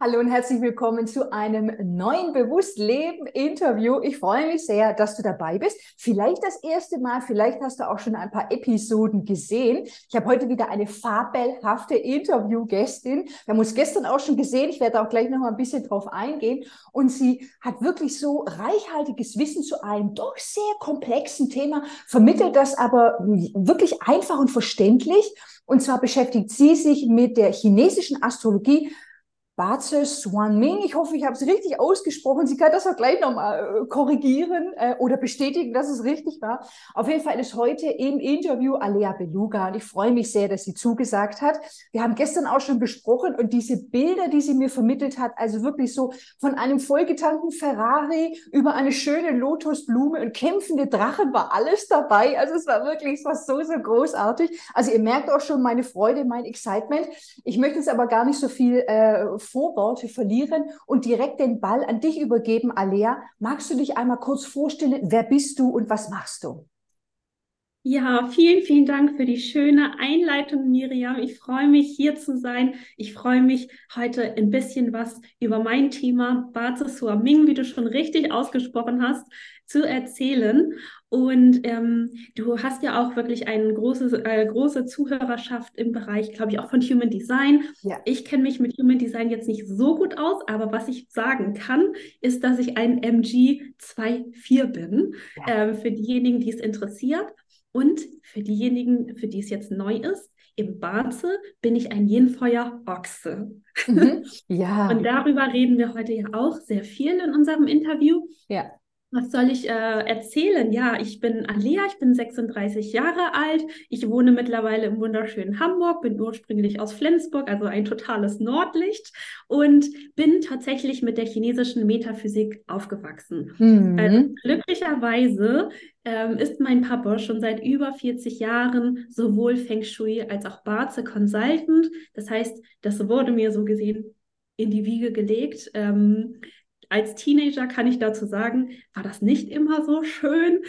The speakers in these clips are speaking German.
Hallo und herzlich willkommen zu einem neuen Bewusst Leben Interview. Ich freue mich sehr, dass du dabei bist. Vielleicht das erste Mal, vielleicht hast du auch schon ein paar Episoden gesehen. Ich habe heute wieder eine fabelhafte Interviewgästin. Wir haben uns gestern auch schon gesehen. Ich werde auch gleich noch mal ein bisschen drauf eingehen. Und sie hat wirklich so reichhaltiges Wissen zu einem doch sehr komplexen Thema, vermittelt das aber wirklich einfach und verständlich. Und zwar beschäftigt sie sich mit der chinesischen Astrologie, Bazi Suanming, ich hoffe, ich habe es richtig ausgesprochen. Sie kann das auch gleich nochmal korrigieren oder bestätigen, dass es richtig war. Auf jeden Fall ist heute im Interview Aleah Beluga und ich freue mich sehr, dass sie zugesagt hat. Wir haben gestern auch schon gesprochen und diese Bilder, die sie mir vermittelt hat, also wirklich so von einem vollgetankten Ferrari über eine schöne Lotusblume und kämpfende Drachen war alles dabei. Also es war wirklich was so großartig. Also ihr merkt auch schon meine Freude, mein Excitement. Ich möchte jetzt aber gar nicht so viel Vorworte verlieren und direkt den Ball an dich übergeben. Aleah, magst du dich einmal kurz vorstellen, wer bist du und was machst du? Ja, vielen Dank für die schöne Einleitung, Mirijam. Ich freue mich, hier zu sein. Ich freue mich, heute ein bisschen was über mein Thema Bazi Suanming, wie du schon richtig ausgesprochen hast, zu erzählen. Und du hast ja auch wirklich eine große Zuhörerschaft im Bereich, glaube ich, auch von Human Design. Ja. Ich kenne mich mit Human Design jetzt nicht so gut aus, aber was ich sagen kann, ist, dass ich ein MG24 bin, ja. Für diejenigen, die es interessiert. Und für diejenigen, für die es jetzt neu ist, im Bazi bin ich ein Yin Feuer-Ochse. Mhm. Ja. Und darüber reden wir heute ja auch sehr viel in unserem Interview. Ja. Was soll ich erzählen? Ja, ich bin Aleah, ich bin 36 Jahre alt, ich wohne mittlerweile im wunderschönen Hamburg, bin ursprünglich aus Flensburg, also ein totales Nordlicht und bin tatsächlich mit der chinesischen Metaphysik aufgewachsen. Mhm. Also, glücklicherweise ist mein Papa schon seit über 40 Jahren sowohl Feng Shui als auch Bazi Consultant. Das heißt, das wurde mir so gesehen in die Wiege gelegt. Als Teenager kann ich dazu sagen, war das nicht immer so schön,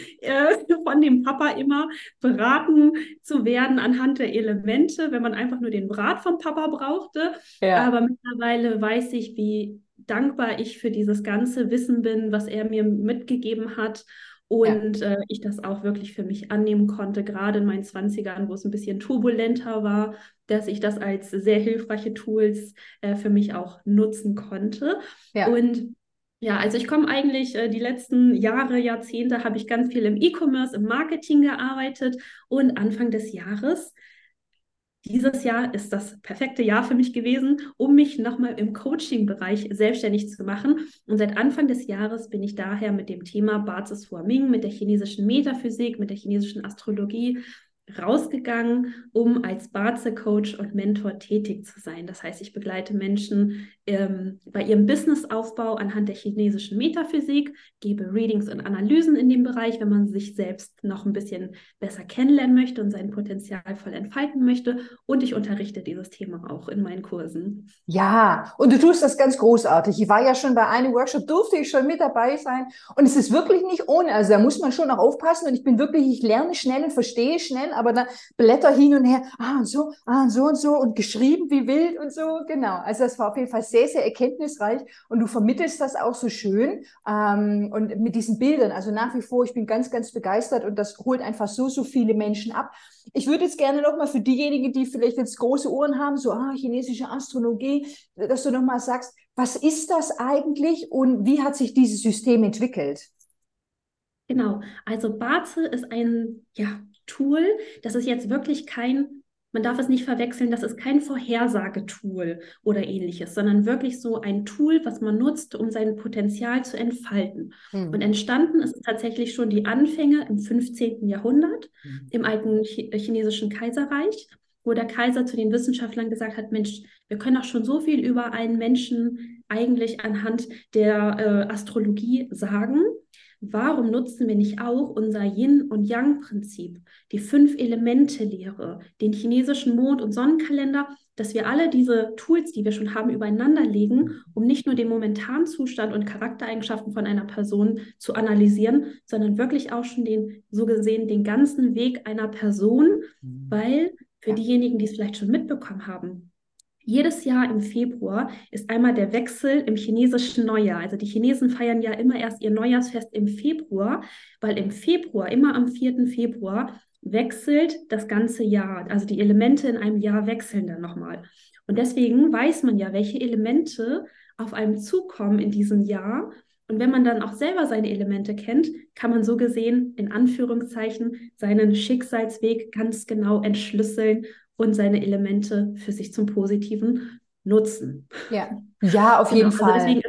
von dem Papa immer beraten zu werden anhand der Elemente, wenn man einfach nur den Rat vom Papa brauchte. Ja. Aber mittlerweile weiß ich, wie dankbar ich für dieses ganze Wissen bin, was er mir mitgegeben hat. Und ja, ich das auch wirklich für mich annehmen konnte, gerade in meinen 20ern, wo es ein bisschen turbulenter war, dass ich das als sehr hilfreiche Tools für mich auch nutzen konnte. Ja. Und ja, also ich komme eigentlich die letzten Jahre, Jahrzehnte, habe ich ganz viel im E-Commerce, im Marketing gearbeitet und Anfang des Jahres, dieses Jahr ist das perfekte Jahr für mich gewesen, um mich nochmal im Coaching-Bereich selbstständig zu machen. Und seit Anfang des Jahres bin ich daher mit dem Thema Bazi Suanming, mit der chinesischen Metaphysik, mit der chinesischen Astrologie rausgegangen, um als Bazi-Coach und Mentor tätig zu sein. Das heißt, ich begleite Menschen bei ihrem Businessaufbau anhand der chinesischen Metaphysik, gebe Readings und Analysen in dem Bereich, wenn man sich selbst noch ein bisschen besser kennenlernen möchte und sein Potenzial voll entfalten möchte. Und ich unterrichte dieses Thema auch in meinen Kursen. Ja, und du tust das ganz großartig. Ich war ja schon bei einem Workshop, durfte ich schon mit dabei sein. Und es ist wirklich nicht ohne, also da muss man schon auch aufpassen. Und ich bin wirklich, ich lerne schnell und verstehe schnell, aber dann Blätter hin und her, und so und geschrieben wie wild und so, genau. Also das war auf jeden Fall sehr erkenntnisreich und du vermittelst das auch so schön und mit diesen Bildern, also nach wie vor, ich bin ganz begeistert und das holt einfach so viele Menschen ab. Ich würde jetzt gerne nochmal für diejenigen, die vielleicht jetzt große Ohren haben, so chinesische Astrologie, dass du nochmal sagst, was ist das eigentlich und wie hat sich dieses System entwickelt? Genau, also Bazi ist ein Tool, das ist jetzt wirklich kein, man darf es nicht verwechseln, das ist kein Vorhersagetool oder ähnliches, sondern wirklich so ein Tool, was man nutzt, um sein Potenzial zu entfalten. Mhm. Und entstanden ist tatsächlich schon die Anfänge im 15. Jahrhundert, im alten chinesischen Kaiserreich, wo der Kaiser zu den Wissenschaftlern gesagt hat, Mensch, wir können doch schon so viel über einen Menschen eigentlich anhand der Astrologie sagen. Warum nutzen wir nicht auch unser Yin- und Yang-Prinzip, die 5-Elemente-Lehre, den chinesischen Mond- und Sonnenkalender, dass wir alle diese Tools, die wir schon haben, übereinander legen, um nicht nur den momentanen Zustand und Charaktereigenschaften von einer Person zu analysieren, sondern wirklich auch schon den ganzen Weg einer Person, weil für diejenigen, die es vielleicht schon mitbekommen haben, Jedes Jahr im Februar ist einmal der Wechsel im chinesischen Neujahr. Also die Chinesen feiern ja immer erst ihr Neujahrsfest im Februar, weil im Februar, immer am 4. Februar, wechselt das ganze Jahr. Also die Elemente in einem Jahr wechseln dann nochmal. Und deswegen weiß man ja, welche Elemente auf einem zukommen in diesem Jahr. Und wenn man dann auch selber seine Elemente kennt, kann man so gesehen, in Anführungszeichen, seinen Schicksalsweg ganz genau entschlüsseln und seine Elemente für sich zum Positiven nutzen. Ja, auf jeden Fall. Also deswegen,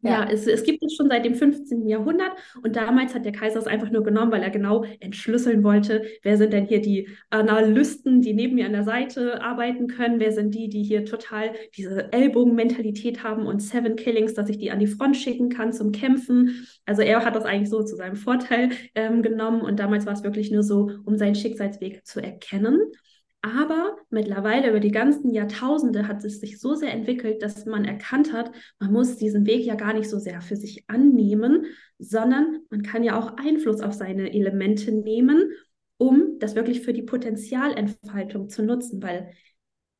ja, es gibt es schon seit dem 15. Jahrhundert und damals hat der Kaiser es einfach nur genommen, weil er genau entschlüsseln wollte, wer sind denn hier die Analysten, die neben mir an der Seite arbeiten können, wer sind die, die hier total diese Ellbogenmentalität haben und 7 Killings, dass ich die an die Front schicken kann zum Kämpfen. Also er hat das eigentlich so zu seinem Vorteil genommen und damals war es wirklich nur so, um seinen Schicksalsweg zu erkennen. Aber mittlerweile über die ganzen Jahrtausende hat es sich so sehr entwickelt, dass man erkannt hat, man muss diesen Weg ja gar nicht so sehr für sich annehmen, sondern man kann ja auch Einfluss auf seine Elemente nehmen, um das wirklich für die Potenzialentfaltung zu nutzen, weil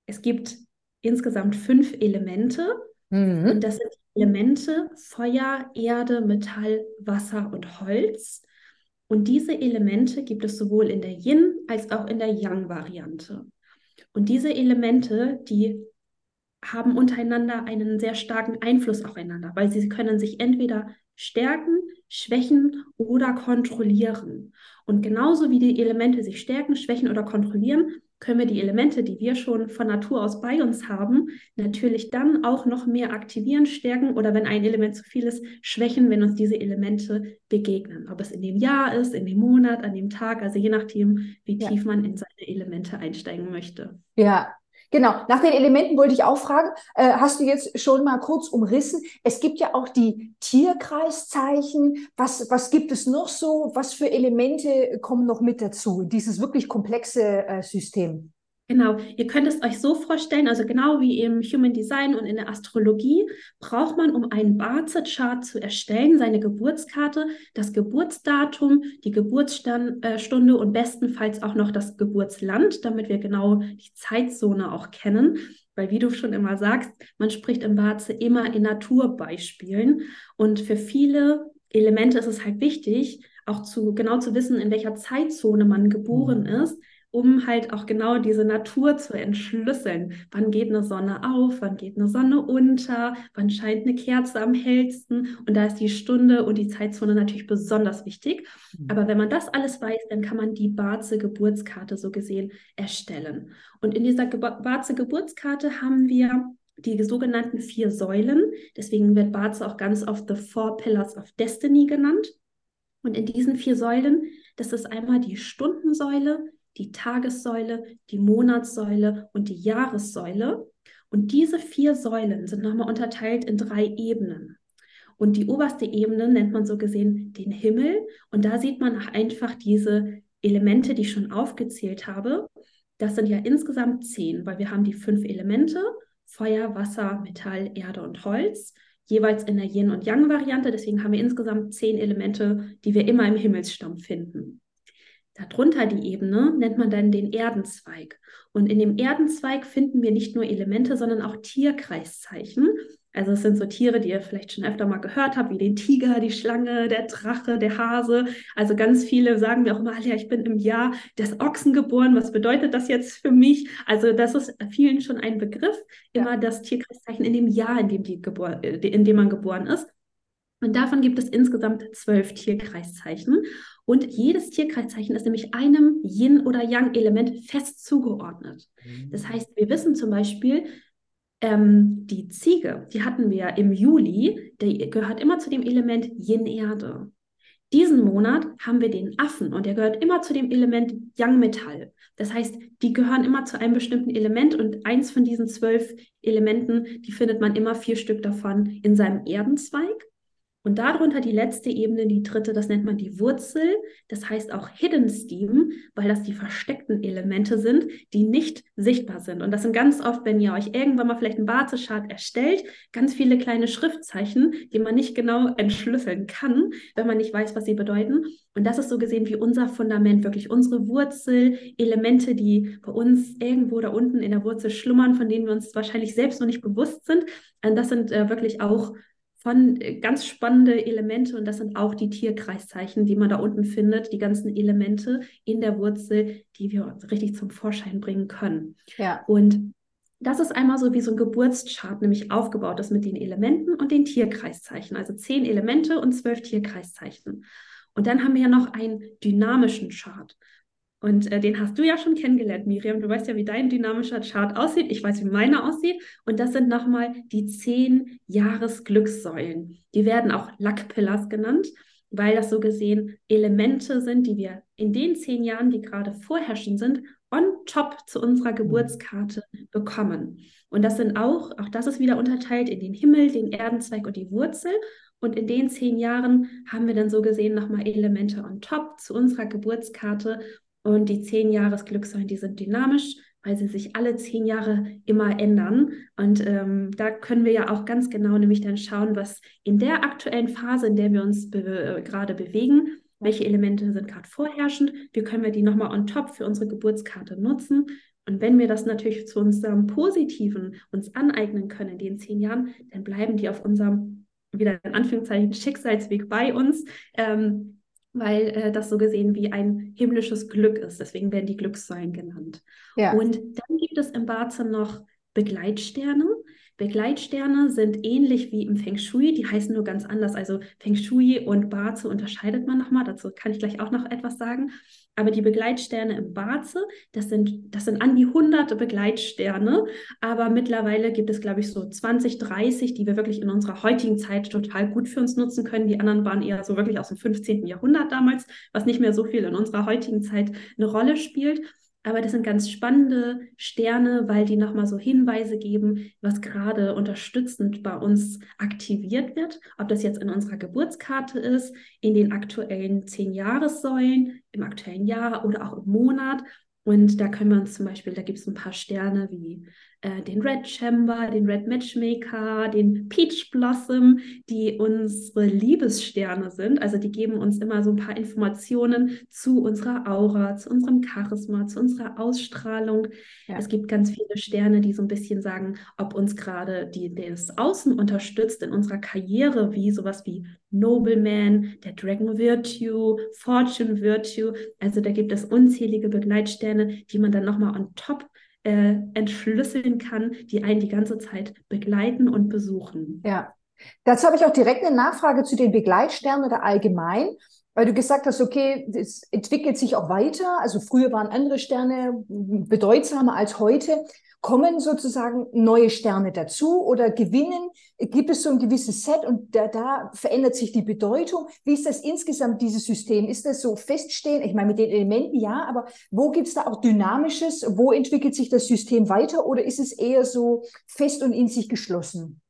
es gibt insgesamt 5 Elemente und das sind die Elemente Feuer, Erde, Metall, Wasser und Holz. Und diese Elemente gibt es sowohl in der Yin- als auch in der Yang-Variante. Und diese Elemente, die haben untereinander einen sehr starken Einfluss aufeinander, weil sie können sich entweder stärken, schwächen oder kontrollieren. Und genauso wie die Elemente sich stärken, schwächen oder kontrollieren, können wir die Elemente, die wir schon von Natur aus bei uns haben, natürlich dann auch noch mehr aktivieren, stärken oder wenn ein Element zu viel ist, schwächen, wenn uns diese Elemente begegnen. Ob es in dem Jahr ist, in dem Monat, an dem Tag, also je nachdem, wie tief man in seine Elemente einsteigen möchte. Ja, genau. Nach den Elementen wollte ich auch fragen, hast du jetzt schon mal kurz umrissen, es gibt ja auch die Tierkreiszeichen, was gibt es noch so, was für Elemente kommen noch mit dazu, dieses wirklich komplexe System? Genau, ihr könnt es euch so vorstellen, also genau wie im Human Design und in der Astrologie braucht man, um einen Bazi-Chart zu erstellen, seine Geburtskarte, das Geburtsdatum, die Geburtsstunde und bestenfalls auch noch das Geburtsland, damit wir genau die Zeitzone auch kennen. Weil wie du schon immer sagst, man spricht im Bazi immer in Naturbeispielen und für viele Elemente ist es halt wichtig, auch genau zu wissen, in welcher Zeitzone man geboren ist, um halt auch genau diese Natur zu entschlüsseln. Wann geht eine Sonne auf, wann geht eine Sonne unter, wann scheint eine Kerze am hellsten. Und da ist die Stunde und die Zeitzone natürlich besonders wichtig. Aber wenn man das alles weiß, dann kann man die Bazi-Geburtskarte so gesehen erstellen. Und in dieser Bazi-Geburtskarte haben wir die sogenannten 4 Säulen. Deswegen wird Bazi auch ganz oft The 4 Pillars of Destiny genannt. Und in diesen 4 Säulen, das ist einmal die Stundensäule, die Tagessäule, die Monatssäule und die Jahressäule. Und diese 4 Säulen sind nochmal unterteilt in 3 Ebenen. Und die oberste Ebene nennt man so gesehen den Himmel. Und da sieht man einfach diese Elemente, die ich schon aufgezählt habe. Das sind ja insgesamt 10, weil wir haben die 5 Elemente, Feuer, Wasser, Metall, Erde und Holz, jeweils in der Yin- und Yang-Variante. Deswegen haben wir insgesamt 10 Elemente, die wir immer im Himmelsstamm finden. Darunter die Ebene nennt man dann den Erdenzweig. Und in dem Erdenzweig finden wir nicht nur Elemente, sondern auch Tierkreiszeichen. Also es sind so Tiere, die ihr vielleicht schon öfter mal gehört habt, wie den Tiger, die Schlange, der Drache, der Hase. Also ganz viele sagen mir auch immer, ja, ich bin im Jahr des Ochsen geboren. Was bedeutet das jetzt für mich? Also das ist vielen schon ein Begriff, immer das Tierkreiszeichen in dem Jahr, in dem man geboren ist. Und davon gibt es insgesamt 12 Tierkreiszeichen. Und jedes Tierkreiszeichen ist nämlich einem Yin- oder Yang-Element fest zugeordnet. Das heißt, wir wissen zum Beispiel, die Ziege, die hatten wir ja im Juli, die gehört immer zu dem Element Yin-Erde. Diesen Monat haben wir den Affen und der gehört immer zu dem Element Yang-Metall. Das heißt, die gehören immer zu einem bestimmten Element und eins von diesen 12 Elementen, die findet man immer 4 Stück davon in seinem Erdenzweig. Und darunter die letzte Ebene, die dritte, das nennt man die Wurzel. Das heißt auch Hidden Steam, weil das die versteckten Elemente sind, die nicht sichtbar sind. Und das sind ganz oft, wenn ihr euch irgendwann mal vielleicht einen Bazi-Chart erstellt, ganz viele kleine Schriftzeichen, die man nicht genau entschlüsseln kann, wenn man nicht weiß, was sie bedeuten. Und das ist so gesehen wie unser Fundament, wirklich unsere Wurzel, Elemente, die bei uns irgendwo da unten in der Wurzel schlummern, von denen wir uns wahrscheinlich selbst noch nicht bewusst sind. Und das sind wirklich auch von ganz spannende Elemente, und das sind auch die Tierkreiszeichen, die man da unten findet, die ganzen Elemente in der Wurzel, die wir richtig zum Vorschein bringen können. Ja. Und das ist einmal so wie so ein Geburtschart, nämlich aufgebaut ist mit den Elementen und den Tierkreiszeichen, also 10 Elemente und 12 Tierkreiszeichen. Und dann haben wir ja noch einen dynamischen Chart. Und den hast du ja schon kennengelernt, Mirijam. Du weißt ja, wie dein dynamischer Chart aussieht. Ich weiß, wie meiner aussieht. Und das sind nochmal die 10 Jahresglückssäulen. Die werden auch Luck Pillars genannt, weil das so gesehen Elemente sind, die wir in den 10 Jahren, die gerade vorherrschen sind, on top zu unserer Geburtskarte bekommen. Und das sind auch das ist wieder unterteilt in den Himmel, den Erdenzweig und die Wurzel. Und in den 10 Jahren haben wir dann so gesehen nochmal Elemente on top zu unserer Geburtskarte. Und die 10 Jahresglückssäulen, die sind dynamisch, weil sie sich alle 10 Jahre immer ändern. Und da können wir ja auch ganz genau nämlich dann schauen, was in der aktuellen Phase, in der wir uns gerade bewegen, welche Elemente sind gerade vorherrschend, wie können wir die nochmal on top für unsere Geburtskarte nutzen. Und wenn wir das natürlich zu unserem Positiven uns aneignen können in den 10 Jahren, dann bleiben die auf unserem, wieder in Anführungszeichen, Schicksalsweg bei uns, weil das so gesehen wie ein himmlisches Glück ist. Deswegen werden die Glückssäulen genannt. Ja. Und dann gibt es im Bazi noch Begleitsterne. Begleitsterne sind ähnlich wie im Feng Shui, die heißen nur ganz anders. Also Feng Shui und Bazi unterscheidet man nochmal, dazu kann ich gleich auch noch etwas sagen. Aber die Begleitsterne im Bazi, das sind an die 100 Begleitsterne, aber mittlerweile gibt es, glaube ich, so 20, 30, die wir wirklich in unserer heutigen Zeit total gut für uns nutzen können. Die anderen waren eher so wirklich aus dem 15. Jahrhundert damals, was nicht mehr so viel in unserer heutigen Zeit eine Rolle spielt. Aber das sind ganz spannende Sterne, weil die nochmal so Hinweise geben, was gerade unterstützend bei uns aktiviert wird. Ob das jetzt in unserer Geburtskarte ist, in den aktuellen 10 Jahressäulen, im aktuellen Jahr oder auch im Monat. Und da können wir uns zum Beispiel, da gibt es ein paar Sterne wie den Red Chamber, den Red Matchmaker, den Peach Blossom, die unsere Liebessterne sind. Also die geben uns immer so ein paar Informationen zu unserer Aura, zu unserem Charisma, zu unserer Ausstrahlung. Ja. Es gibt ganz viele Sterne, die so ein bisschen sagen, ob uns gerade das Außen unterstützt in unserer Karriere, wie sowas wie Nobleman, der Dragon Virtue, Fortune Virtue. Also da gibt es unzählige Begleitsterne, die man dann nochmal on top entschlüsseln kann, die einen die ganze Zeit begleiten und besuchen. Ja, dazu habe ich auch direkt eine Nachfrage zu den Begleitsternen oder allgemein, weil du gesagt hast, okay, es entwickelt sich auch weiter, also früher waren andere Sterne bedeutsamer als heute. Kommen sozusagen neue Sterne dazu oder gewinnen? Gibt es so ein gewisses Set und da verändert sich die Bedeutung? Wie ist das insgesamt, dieses System? Ist das so feststehend? Ich meine, mit den Elementen ja, aber wo gibt es da auch Dynamisches? Wo entwickelt sich das System weiter oder ist es eher so fest und in sich geschlossen?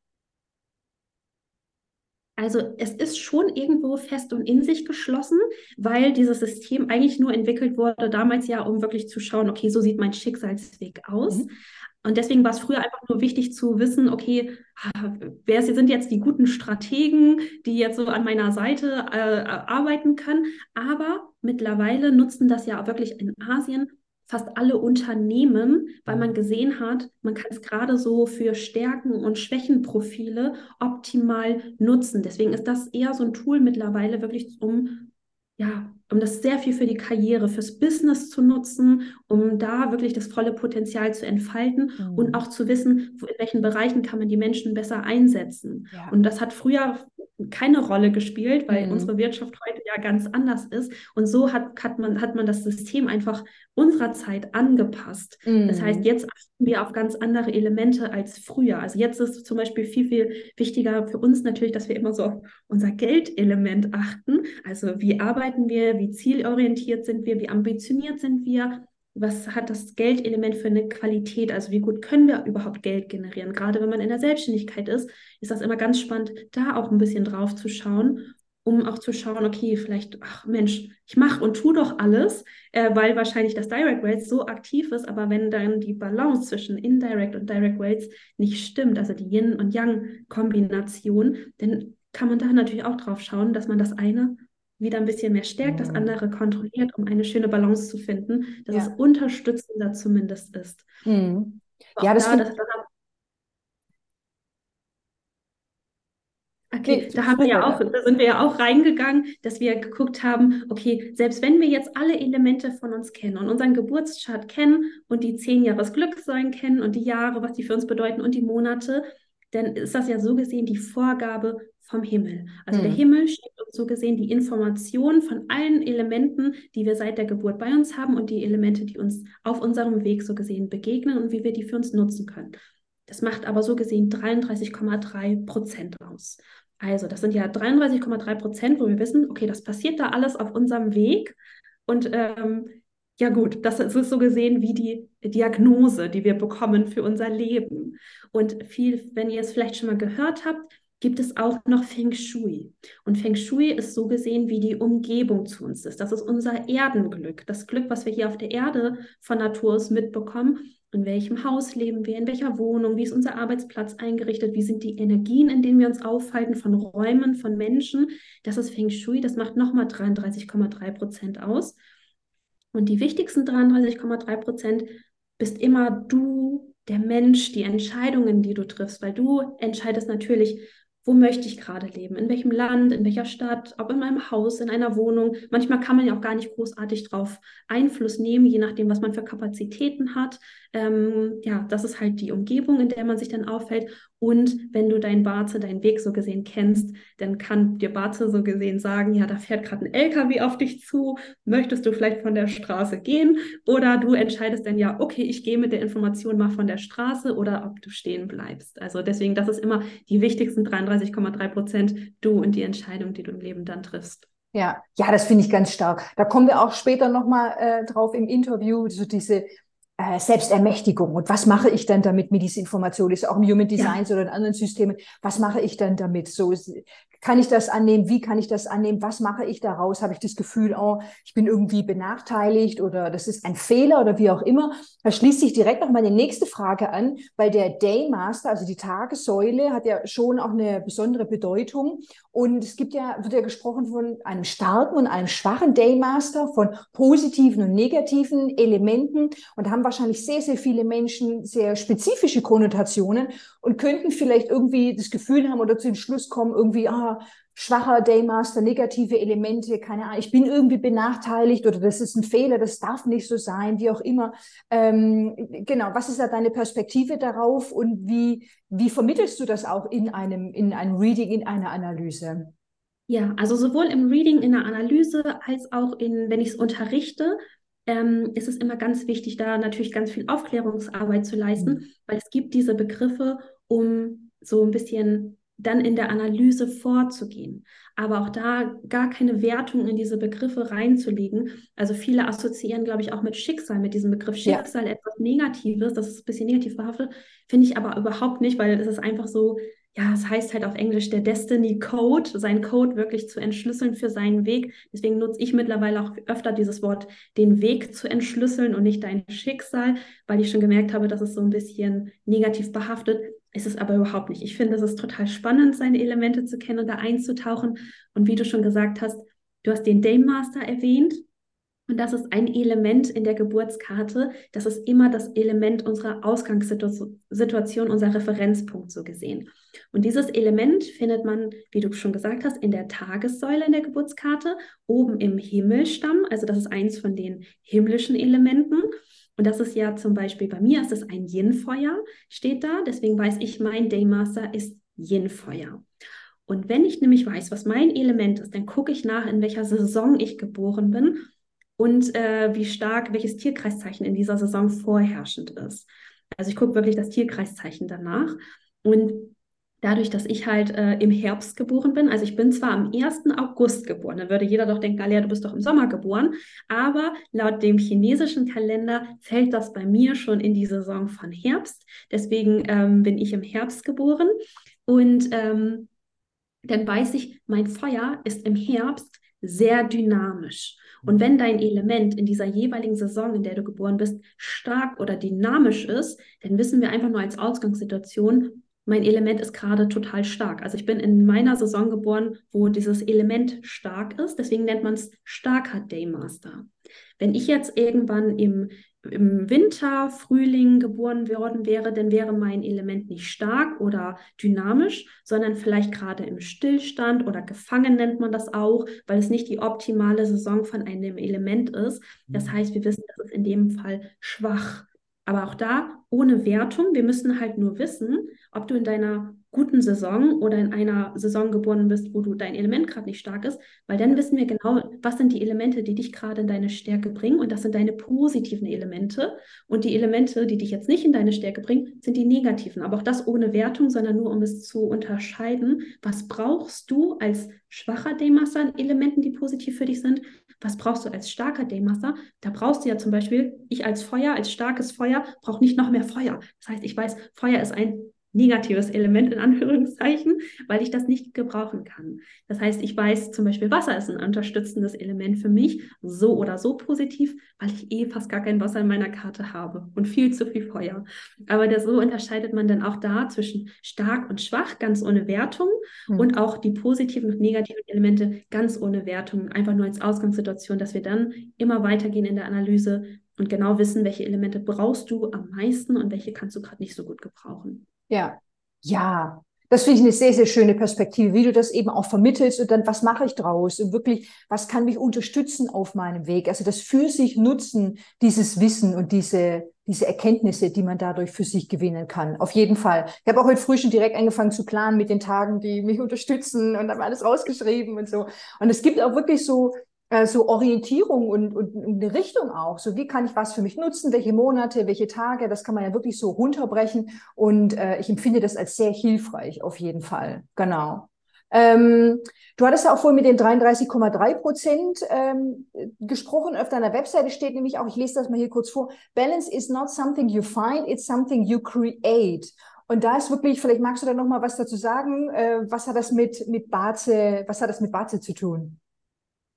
Also es ist schon irgendwo fest und in sich geschlossen, weil dieses System eigentlich nur entwickelt wurde damals ja, um wirklich zu schauen, okay, so sieht mein Schicksalsweg aus. Mhm. Und deswegen war es früher einfach nur wichtig zu wissen, okay, wer sind jetzt die guten Strategen, die jetzt so an meiner Seite arbeiten können. Aber mittlerweile nutzen das ja auch wirklich in Asien fast alle Unternehmen, weil man gesehen hat, man kann es gerade so für Stärken- und Schwächenprofile optimal nutzen. Deswegen ist das eher so ein Tool mittlerweile wirklich, um das sehr viel für die Karriere, fürs Business zu nutzen, um da wirklich das volle Potenzial zu entfalten und auch zu wissen, in welchen Bereichen kann man die Menschen besser einsetzen. Ja. Und das hat früher keine Rolle gespielt, weil unsere Wirtschaft heute ja ganz anders ist. Und so hat man das System einfach unserer Zeit angepasst. Das heißt, jetzt achten wir auf ganz andere Elemente als früher. Also jetzt ist zum Beispiel viel, viel wichtiger für uns natürlich, dass wir immer so auf unser Geldelement achten. Also wie arbeiten wir, wie zielorientiert sind wir, wie ambitioniert sind wir, was hat das Geldelement für eine Qualität? Also wie gut können wir überhaupt Geld generieren? Gerade wenn man in der Selbstständigkeit ist, ist das immer ganz spannend, da auch ein bisschen drauf zu schauen, um auch zu schauen, okay, vielleicht, ach Mensch, ich mache und tue doch alles, weil wahrscheinlich das Direct Wealth so aktiv ist, aber wenn dann die Balance zwischen Indirect und Direct Wealth nicht stimmt, also die Yin- und Yang-Kombination, dann kann man da natürlich auch drauf schauen, dass man das eine wieder ein bisschen mehr stärkt, das andere kontrolliert, um eine schöne Balance zu finden, dass es unterstützender zumindest ist. Mhm. Ja, das finde ich... Okay, da sind wir ja auch reingegangen, dass wir geguckt haben, okay, selbst wenn wir jetzt alle Elemente von uns kennen und unseren Geburtschart kennen und die 10 Jahres Glückssäulen kennen und die Jahre, was die für uns bedeuten und die Monate, dann ist das ja so gesehen die Vorgabe vom Himmel. Also der Himmel schickt uns so gesehen die Informationen von allen Elementen, die wir seit der Geburt bei uns haben und die Elemente, die uns auf unserem Weg so gesehen begegnen und wie wir die für uns nutzen können. Das macht aber so gesehen 33,3% aus. Also das sind ja 33,3%, wo wir wissen, okay, das passiert da alles auf unserem Weg. Und ja gut, das ist so gesehen wie die Diagnose, die wir bekommen für unser Leben. Und viel, wenn ihr es vielleicht schon mal gehört habt, gibt es auch noch Feng Shui. Und Feng Shui ist so gesehen, wie die Umgebung zu uns ist. Das ist unser Erdenglück, das Glück, was wir hier auf der Erde von Natur aus mitbekommen. In welchem Haus leben wir, in welcher Wohnung, wie ist unser Arbeitsplatz eingerichtet, wie sind die Energien, in denen wir uns aufhalten, von Räumen, von Menschen. Das ist Feng Shui, das macht nochmal 33,3% aus. Und die wichtigsten 33,3% bist immer du, der Mensch, die Entscheidungen, die du triffst, weil du entscheidest natürlich, wo möchte ich gerade leben, in welchem Land, in welcher Stadt, ob in meinem Haus, in einer Wohnung. Manchmal kann man ja auch gar nicht großartig drauf Einfluss nehmen, je nachdem, was man für Kapazitäten hat. Ja, das ist halt die Umgebung, in der man sich dann aufhält. Und wenn du deinen Weg so gesehen kennst, dann kann dir Bazi so gesehen sagen, ja, da fährt gerade ein LKW auf dich zu, möchtest du vielleicht von der Straße gehen? Oder du entscheidest dann ja, okay, ich gehe mit der Information mal von der Straße oder ob du stehen bleibst. Also deswegen, das ist immer die wichtigsten 33,3% du und die Entscheidung, die du im Leben dann triffst. Ja, ja, das finde ich ganz stark. Da kommen wir auch später nochmal drauf im Interview, so diese Selbstermächtigung und was mache ich dann damit mit dieser Information? Das ist auch im Human Design oder in anderen Systemen. Was mache ich dann damit? So, kann ich das annehmen? Wie kann ich das annehmen? Was mache ich daraus? Habe ich das Gefühl, oh, ich bin irgendwie benachteiligt oder das ist ein Fehler oder wie auch immer? Da schließt sich direkt noch meine nächste Frage an, weil der Daymaster, also die Tagessäule, hat ja schon auch eine besondere Bedeutung und es wird ja gesprochen von einem starken und einem schwachen Daymaster, von positiven und negativen Elementen und haben wahrscheinlich sehr, sehr viele Menschen sehr spezifische Konnotationen und könnten vielleicht irgendwie das Gefühl haben oder zu dem Schluss kommen, irgendwie, schwacher Daymaster, negative Elemente, keine Ahnung, ich bin irgendwie benachteiligt oder das ist ein Fehler, das darf nicht so sein, wie auch immer. Genau, was ist da deine Perspektive darauf und wie vermittelst du das auch in einem Reading, in einer Analyse? Ja, also sowohl im Reading, in der Analyse, als auch wenn ich es unterrichte, ist es immer ganz wichtig, da natürlich ganz viel Aufklärungsarbeit zu leisten, weil es gibt diese Begriffe, um so ein bisschen dann in der Analyse vorzugehen. Aber auch da gar keine Wertung in diese Begriffe reinzulegen. Also viele assoziieren, glaube ich, auch mit Schicksal, mit diesem Begriff Schicksal etwas Negatives, das ist ein bisschen negativ behaftet, finde ich aber überhaupt nicht, weil es ist einfach so, ja, es heißt halt auf Englisch der Destiny-Code, seinen Code wirklich zu entschlüsseln für seinen Weg. Deswegen nutze ich mittlerweile auch öfter dieses Wort, den Weg zu entschlüsseln und nicht dein Schicksal, weil ich schon gemerkt habe, dass es so ein bisschen negativ behaftet ist es aber überhaupt nicht. Ich finde, es ist total spannend, seine Elemente zu kennen und da einzutauchen. Und wie du schon gesagt hast, du hast den Daymaster erwähnt. Und das ist ein Element in der Geburtskarte. Das ist immer das Element unserer Ausgangssituation, unser Referenzpunkt so gesehen. Und dieses Element findet man, wie du schon gesagt hast, in der Tagessäule in der Geburtskarte, oben im Himmelsstamm. Also das ist eins von den himmlischen Elementen. Und das ist ja zum Beispiel bei mir, ist es ein Yin-Feuer, steht da. Deswegen weiß ich, mein Daymaster ist Yin-Feuer. Und wenn ich nämlich weiß, was mein Element ist, dann gucke ich nach, in welcher Saison ich geboren bin und wie stark, welches Tierkreiszeichen in dieser Saison vorherrschend ist. Also ich gucke wirklich das Tierkreiszeichen danach. Und dadurch, dass ich halt im Herbst geboren bin, also ich bin zwar am 1. August geboren, dann würde jeder doch denken, Aleah, du bist doch im Sommer geboren, aber laut dem chinesischen Kalender fällt das bei mir schon in die Saison von Herbst, deswegen bin ich im Herbst geboren und dann weiß ich, mein Feuer ist im Herbst sehr dynamisch. Und wenn dein Element in dieser jeweiligen Saison, in der du geboren bist, stark oder dynamisch ist, dann wissen wir einfach nur als Ausgangssituation, mein Element ist gerade total stark. Also ich bin in meiner Saison geboren, wo dieses Element stark ist. Deswegen nennt man es starker Daymaster. Wenn ich jetzt irgendwann im Winter, Frühling geboren worden wäre, dann wäre mein Element nicht stark oder dynamisch, sondern vielleicht gerade im Stillstand oder gefangen nennt man das auch, weil es nicht die optimale Saison von einem Element ist. Das heißt, wir wissen, das ist in dem Fall schwach. Aber auch da ohne Wertung. Wir müssen halt nur wissen, ob du in deiner guten Saison oder in einer Saison geboren bist, wo du dein Element gerade nicht stark ist, weil dann wissen wir genau, was sind die Elemente, die dich gerade in deine Stärke bringen und das sind deine positiven Elemente und die Elemente, die dich jetzt nicht in deine Stärke bringen, sind die negativen, aber auch das ohne Wertung, sondern nur, um es zu unterscheiden, was brauchst du als schwacher Daymaster an Elementen, die positiv für dich sind, was brauchst du als starker Daymaster, da brauchst du ja zum Beispiel, ich als Feuer, als starkes Feuer, brauche nicht noch mehr Feuer, das heißt, ich weiß, Feuer ist ein negatives Element in Anführungszeichen, weil ich das nicht gebrauchen kann. Das heißt, ich weiß zum Beispiel, Wasser ist ein unterstützendes Element für mich, so oder so positiv, weil ich eh fast gar kein Wasser in meiner Karte habe und viel zu viel Feuer. Aber so unterscheidet man dann auch da zwischen stark und schwach, ganz ohne Wertung und auch die positiven und negativen Elemente ganz ohne Wertung, einfach nur als Ausgangssituation, dass wir dann immer weitergehen in der Analyse und genau wissen, welche Elemente brauchst du am meisten und welche kannst du gerade nicht so gut gebrauchen. Ja, das finde ich eine sehr, sehr schöne Perspektive, wie du das eben auch vermittelst und dann, was mache ich draus und wirklich, was kann mich unterstützen auf meinem Weg? Also das für sich nutzen, dieses Wissen und diese Erkenntnisse, die man dadurch für sich gewinnen kann. Auf jeden Fall. Ich habe auch heute früh schon direkt angefangen zu planen mit den Tagen, die mich unterstützen und habe alles rausgeschrieben und so. Und es gibt auch wirklich so Orientierung und eine Richtung auch. So, wie kann ich was für mich nutzen? Welche Monate, welche Tage? Das kann man ja wirklich so runterbrechen. Und ich empfinde das als sehr hilfreich, auf jeden Fall. Genau. Du hattest ja auch vorhin mit den 33,3% gesprochen. Auf deiner Webseite steht nämlich auch, ich lese das mal hier kurz vor, Balance is not something you find, it's something you create. Und da ist wirklich, vielleicht magst du da nochmal was dazu sagen, was hat das mit Bazi zu tun?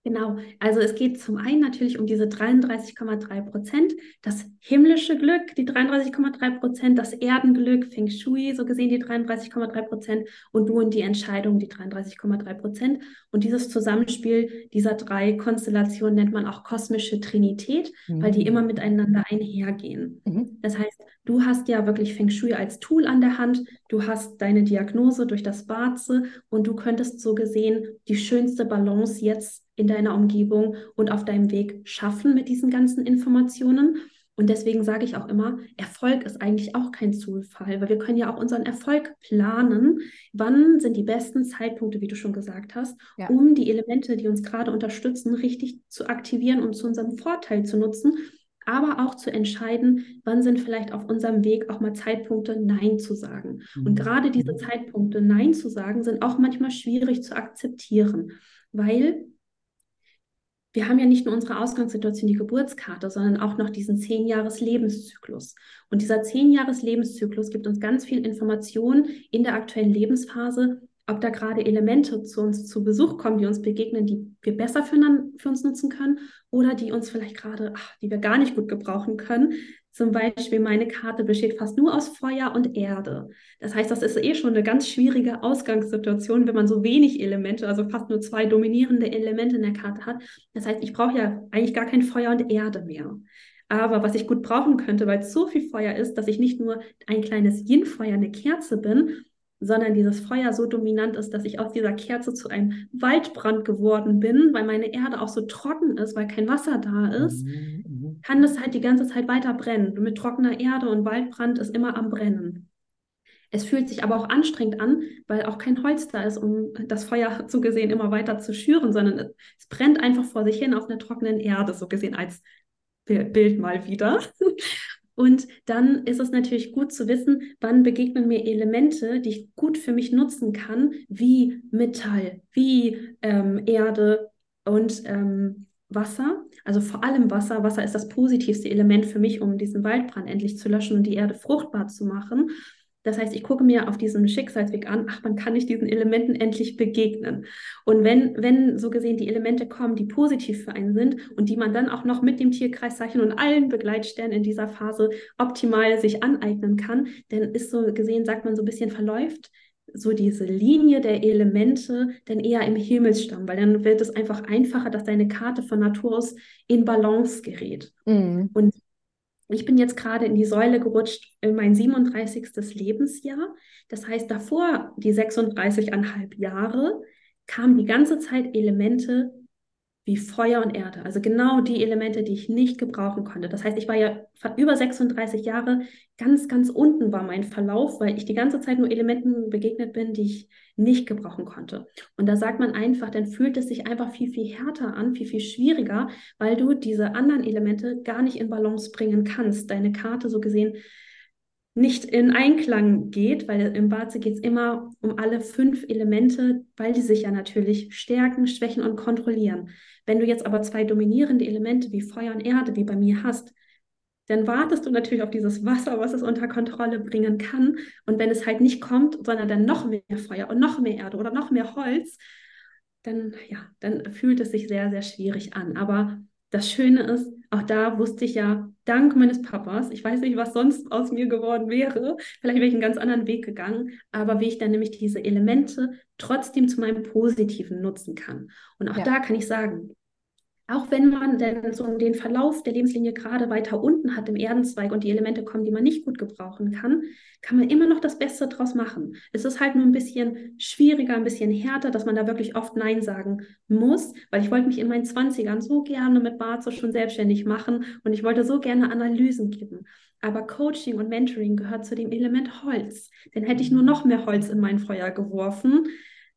Genau, also es geht zum einen natürlich um diese 33,3%, das himmlische Glück, die 33,3%, das Erdenglück, Feng Shui, so gesehen die 33,3% und du und die Entscheidung, die 33,3%. Und dieses Zusammenspiel dieser drei Konstellationen nennt man auch kosmische Trinität, weil die immer miteinander einhergehen. Das heißt, du hast ja wirklich Feng Shui als Tool an der Hand, du hast deine Diagnose durch das Bazi und du könntest so gesehen die schönste Balance jetzt in deiner Umgebung und auf deinem Weg schaffen mit diesen ganzen Informationen. Und deswegen sage ich auch immer, Erfolg ist eigentlich auch kein Zufall, weil wir können ja auch unseren Erfolg planen. Wann sind die besten Zeitpunkte, wie du schon gesagt hast, um die Elemente, die uns gerade unterstützen, richtig zu aktivieren und zu unserem Vorteil zu nutzen, aber auch zu entscheiden, wann sind vielleicht auf unserem Weg auch mal Zeitpunkte, Nein zu sagen. Und gerade diese Zeitpunkte, Nein zu sagen, sind auch manchmal schwierig zu akzeptieren, weil wir haben ja nicht nur unsere Ausgangssituation, die Geburtskarte, sondern auch noch diesen 10-Jahres-Lebenszyklus. Und dieser 10-Jahres-Lebenszyklus gibt uns ganz viel Information in der aktuellen Lebensphase, ob da gerade Elemente zu uns zu Besuch kommen, die uns begegnen, die wir besser für uns nutzen können oder die uns vielleicht gerade, die wir gar nicht gut gebrauchen können. Zum Beispiel meine Karte besteht fast nur aus Feuer und Erde. Das heißt, das ist schon eine ganz schwierige Ausgangssituation, wenn man so wenig Elemente, also fast nur 2 dominierende Elemente in der Karte hat. Das heißt, ich brauche ja eigentlich gar kein Feuer und Erde mehr. Aber was ich gut brauchen könnte, weil es so viel Feuer ist, dass ich nicht nur ein kleines Yin-Feuer, eine Kerze bin, sondern dieses Feuer so dominant ist, dass ich aus dieser Kerze zu einem Waldbrand geworden bin, weil meine Erde auch so trocken ist, weil kein Wasser da ist, kann das halt die ganze Zeit weiter brennen. Mit trockener Erde und Waldbrand ist immer am Brennen. Es fühlt sich aber auch anstrengend an, weil auch kein Holz da ist, um das Feuer so gesehen immer weiter zu schüren, sondern es brennt einfach vor sich hin auf einer trockenen Erde, so gesehen als Bild mal wieder. Und dann ist es natürlich gut zu wissen, wann begegnen mir Elemente, die ich gut für mich nutzen kann, wie Metall, wie Erde und Wasser. Also vor allem Wasser. Wasser ist das positivste Element für mich, um diesen Waldbrand endlich zu löschen und die Erde fruchtbar zu machen. Das heißt, ich gucke mir auf diesem Schicksalsweg an, ach, man kann nicht diesen Elementen endlich begegnen. Und wenn so gesehen die Elemente kommen, die positiv für einen sind und die man dann auch noch mit dem Tierkreiszeichen und allen Begleitsternen in dieser Phase optimal sich aneignen kann, dann ist so gesehen, sagt man so ein bisschen, verläuft so diese Linie der Elemente dann eher im Himmelsstamm, weil dann wird es einfach einfacher, dass deine Karte von Natur aus in Balance gerät. Mhm. Und ich bin jetzt gerade in die Säule gerutscht in mein 37. Lebensjahr. Das heißt, davor, die 36,5 Jahre, kamen die ganze Zeit Elemente wie Feuer und Erde. Also genau die Elemente, die ich nicht gebrauchen konnte. Das heißt, ich war ja über 36 Jahre, ganz, ganz unten war mein Verlauf, weil ich die ganze Zeit nur Elementen begegnet bin, die ich nicht gebrauchen konnte. Und da sagt man einfach, dann fühlt es sich einfach viel, viel härter an, viel, viel schwieriger, weil du diese anderen Elemente gar nicht in Balance bringen kannst. Deine Karte so gesehen nicht in Einklang geht, weil im Bazi geht es immer um alle 5 Elemente, weil die sich ja natürlich stärken, schwächen und kontrollieren. Wenn du jetzt aber 2 dominierende Elemente wie Feuer und Erde wie bei mir hast, dann wartest du natürlich auf dieses Wasser, was es unter Kontrolle bringen kann. Und wenn es halt nicht kommt, sondern dann noch mehr Feuer und noch mehr Erde oder noch mehr Holz, dann fühlt es sich sehr, sehr schwierig an. Aber das Schöne ist, auch da wusste ich ja, dank meines Papas, ich weiß nicht, was sonst aus mir geworden wäre, vielleicht wäre ich einen ganz anderen Weg gegangen, aber wie ich dann nämlich diese Elemente trotzdem zu meinem Positiven nutzen kann. Und auch da kann ich sagen, auch wenn man denn so den Verlauf der Lebenslinie gerade weiter unten hat im Erdenzweig und die Elemente kommen, die man nicht gut gebrauchen kann, kann man immer noch das Beste draus machen. Es ist halt nur ein bisschen schwieriger, ein bisschen härter, dass man da wirklich oft Nein sagen muss, weil ich wollte mich in meinen 20ern so gerne mit Bazi schon selbstständig machen und ich wollte so gerne Analysen geben. Aber Coaching und Mentoring gehört zu dem Element Holz. Dann hätte ich nur noch mehr Holz in mein Feuer geworfen.